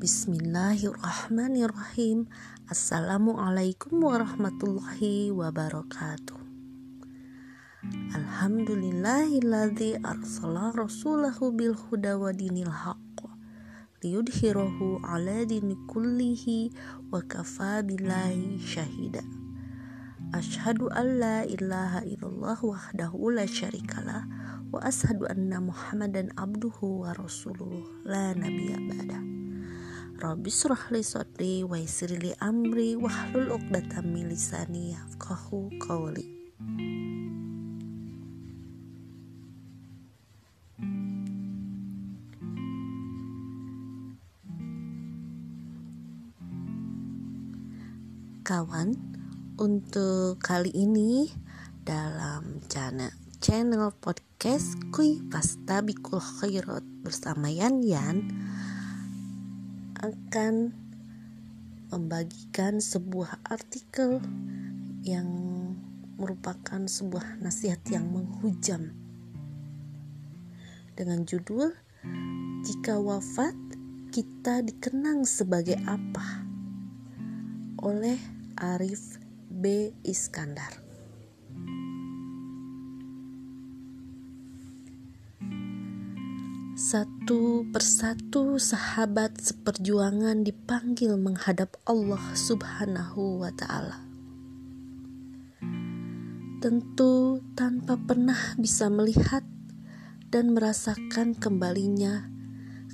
Bismillahirrahmanirrahim. Assalamualaikum warahmatullahi wabarakatuh. Alhamdulillahilladzi arsala rasulahu bil huda wa dinil haqq liyudhhirahu ala dini kullihi wa kafa billahi syahida. Asyhadu an la ilaha illallah wahdahu la syarikalah wa asyhadu anna Muhammadan abduhu wa rasuluh la nabiyya ba'da. Rabbi syrah li sadri wa yassir li amri wahlul 'uqdatam min lisani yafqahu qawli. Kawan, untuk kali ini dalam channel podcast Kui Pasta Bikul Khairat bersama Yan akan membagikan sebuah artikel yang merupakan sebuah nasihat yang menghujam dengan judul "Jika Wafat Kita Dikenang Sebagai Apa" oleh Arief B. Iskandar. Satu persatu sahabat seperjuangan dipanggil menghadap Allah Subhanahu wa Ta'ala. Tentu tanpa pernah bisa melihat dan merasakan kembalinya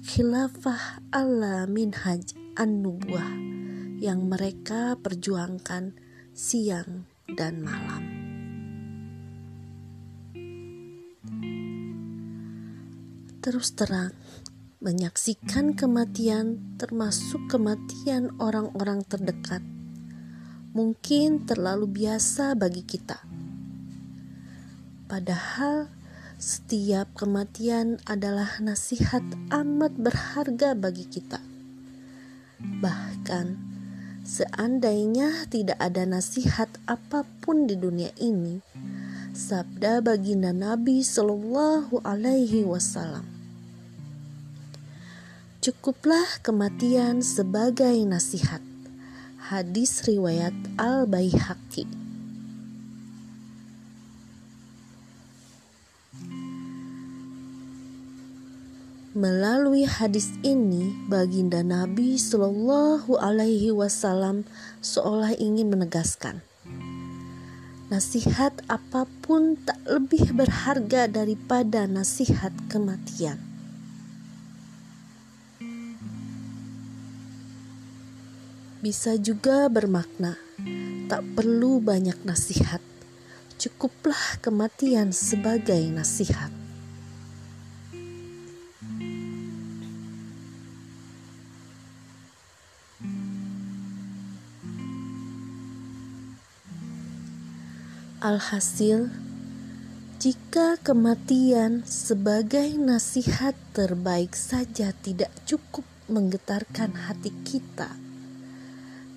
khilafah ala minhaj an-nubuwah yang mereka perjuangkan siang dan malam. Terus terang, menyaksikan kematian, termasuk kematian orang-orang terdekat, mungkin terlalu biasa bagi kita. Padahal, setiap kematian adalah nasihat amat berharga bagi kita. Bahkan, seandainya tidak ada nasihat apapun di dunia ini, sabda baginda Nabi Sallallahu Alaihi Wasallam, "Cukuplah kematian sebagai nasihat." Hadis riwayat Al-Baihaqi. Melalui hadis ini, baginda Nabi Sallallahu Alaihi Wasallam seolah ingin menegaskan, nasihat apapun tak lebih berharga daripada nasihat kematian. Bisa juga bermakna, tak perlu banyak nasihat, cukuplah kematian sebagai nasihat. Alhasil, jika kematian sebagai nasihat terbaik saja tidak cukup menggetarkan hati kita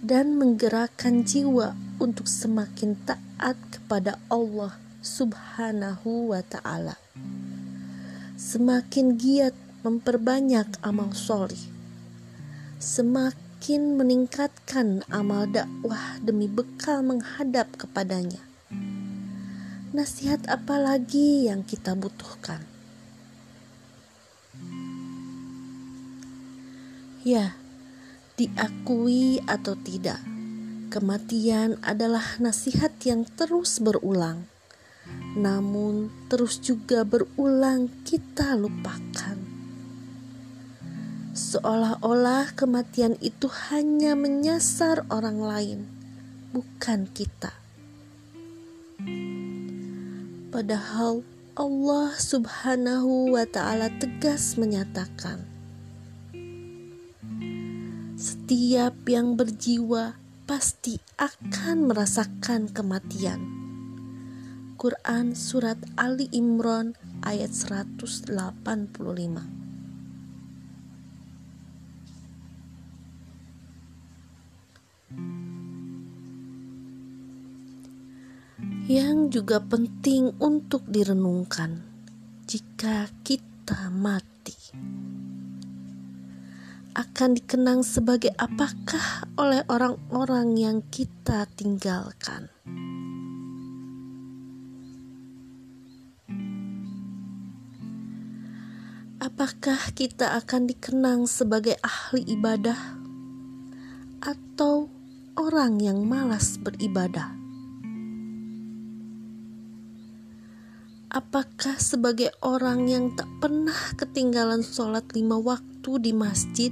dan menggerakkan jiwa untuk semakin taat kepada Allah Subhanahu wa Ta'ala, semakin giat memperbanyak amal soleh, semakin meningkatkan amal dakwah demi bekal menghadap kepadanya, nasihat apa lagi yang kita butuhkan? Ya, diakui atau tidak, kematian adalah nasihat yang terus berulang. Namun terus juga berulang kita lupakan. Seolah-olah kematian itu hanya menyasar orang lain, bukan kita. Padahal Allah Subhanahu wa Ta'ala tegas menyatakan, setiap yang berjiwa pasti akan merasakan kematian. Quran Surat Ali Imran ayat 185. Yang juga penting untuk direnungkan jika kita mati akan dikenang sebagai apakah oleh orang-orang yang kita tinggalkan. Apakah kita akan dikenang sebagai ahli ibadah atau orang yang malas beribadah? Apakah sebagai orang yang tak pernah ketinggalan sholat 5 waktu di masjid,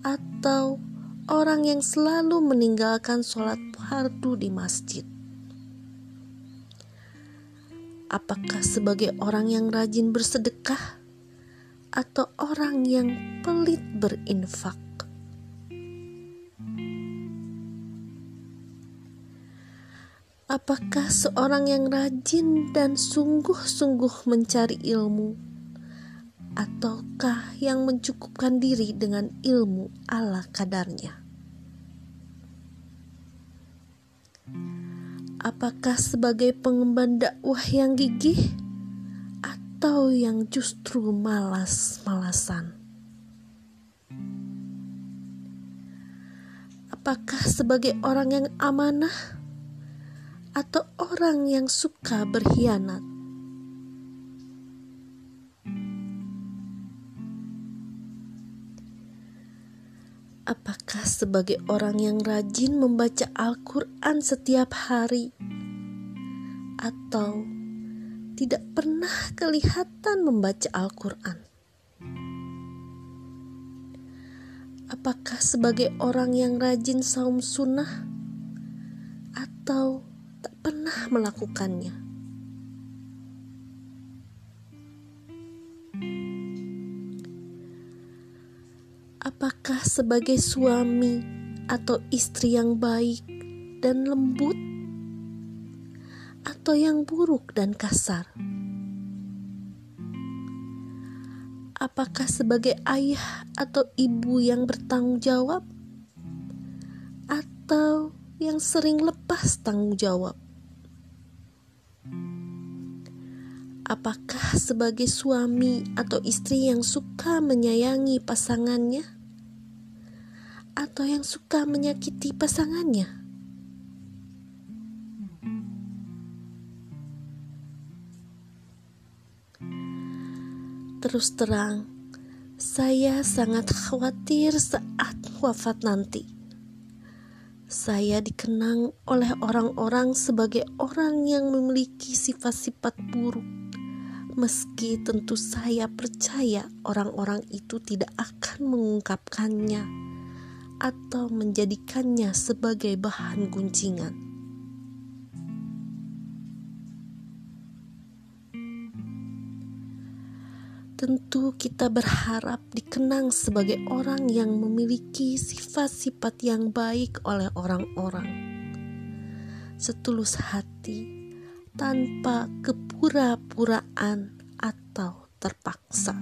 atau orang yang selalu meninggalkan sholat fardu di masjid? Apakah sebagai orang yang rajin bersedekah, atau orang yang pelit berinfak? Apakah seorang yang rajin dan sungguh-sungguh mencari ilmu, ataukah yang mencukupkan diri dengan ilmu ala kadarnya? Apakah sebagai pengemban dakwah yang gigih, atau yang justru malas-malasan? Apakah sebagai orang yang amanah, atau orang yang suka berkhianat? Apakah sebagai orang yang rajin membaca Al-Quran setiap hari, atau tidak pernah kelihatan membaca Al-Quran? Apakah sebagai orang yang rajin saum sunnah, atau tak pernah melakukannya? Apakah sebagai suami atau istri yang baik dan lembut, atau yang buruk dan kasar? Apakah sebagai ayah atau ibu yang bertanggung jawab, atau yang sering lepas tanggung jawab? Apakah sebagai suami atau istri yang suka menyayangi pasangannya, atau yang suka menyakiti pasangannya? Terus terang, saya sangat khawatir saat wafat nanti saya dikenang oleh orang-orang sebagai orang yang memiliki sifat-sifat buruk, meski tentu saya percaya orang-orang itu tidak akan mengungkapkannya atau menjadikannya sebagai bahan guncingan. Tentu kita berharap dikenang sebagai orang yang memiliki sifat-sifat yang baik oleh orang-orang, setulus hati, tanpa kepura-puraan atau terpaksa.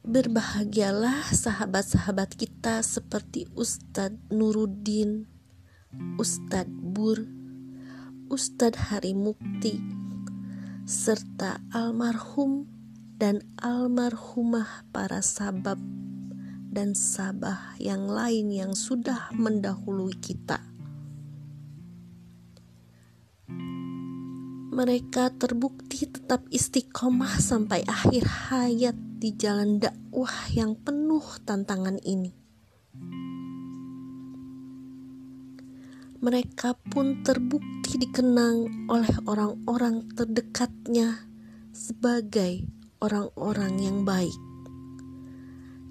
Berbahagialah sahabat-sahabat kita seperti Ustadz Nuruddin, Ustadz Bur, Ustadz Hari Mukti, serta almarhum dan almarhumah para sabab dan sabah yang lain yang sudah mendahului kita. Mereka terbukti tetap istiqomah sampai akhir hayat di jalan dakwah yang penuh tantangan ini. Mereka pun terbukti dikenang oleh orang-orang terdekatnya sebagai orang-orang yang baik,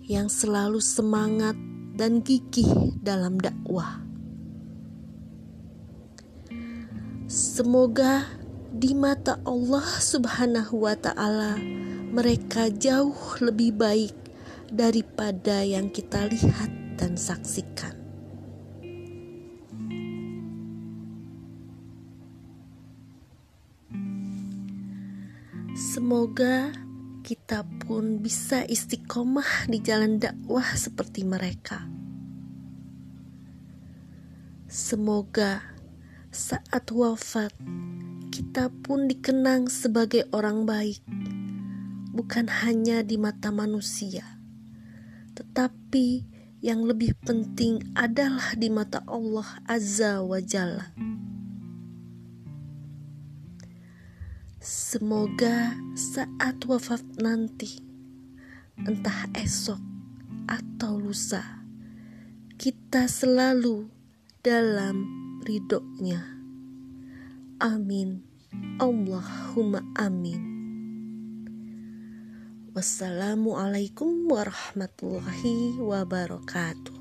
yang selalu semangat dan gigih dalam dakwah. Semoga di mata Allah Subhanahu wa ta'ala mereka jauh lebih baik daripada yang kita lihat dan saksikan. Semoga kita pun bisa istiqomah di jalan dakwah seperti mereka. Semoga saat wafat kita pun dikenang sebagai orang baik, bukan hanya di mata manusia, tetapi yang lebih penting adalah di mata Allah Azza wa Jalla. Semoga saat wafat nanti, entah esok atau lusa, kita selalu dalam ridhonya. Amin. Allahumma amin. Wassalamualaikum warahmatullahi wabarakatuh.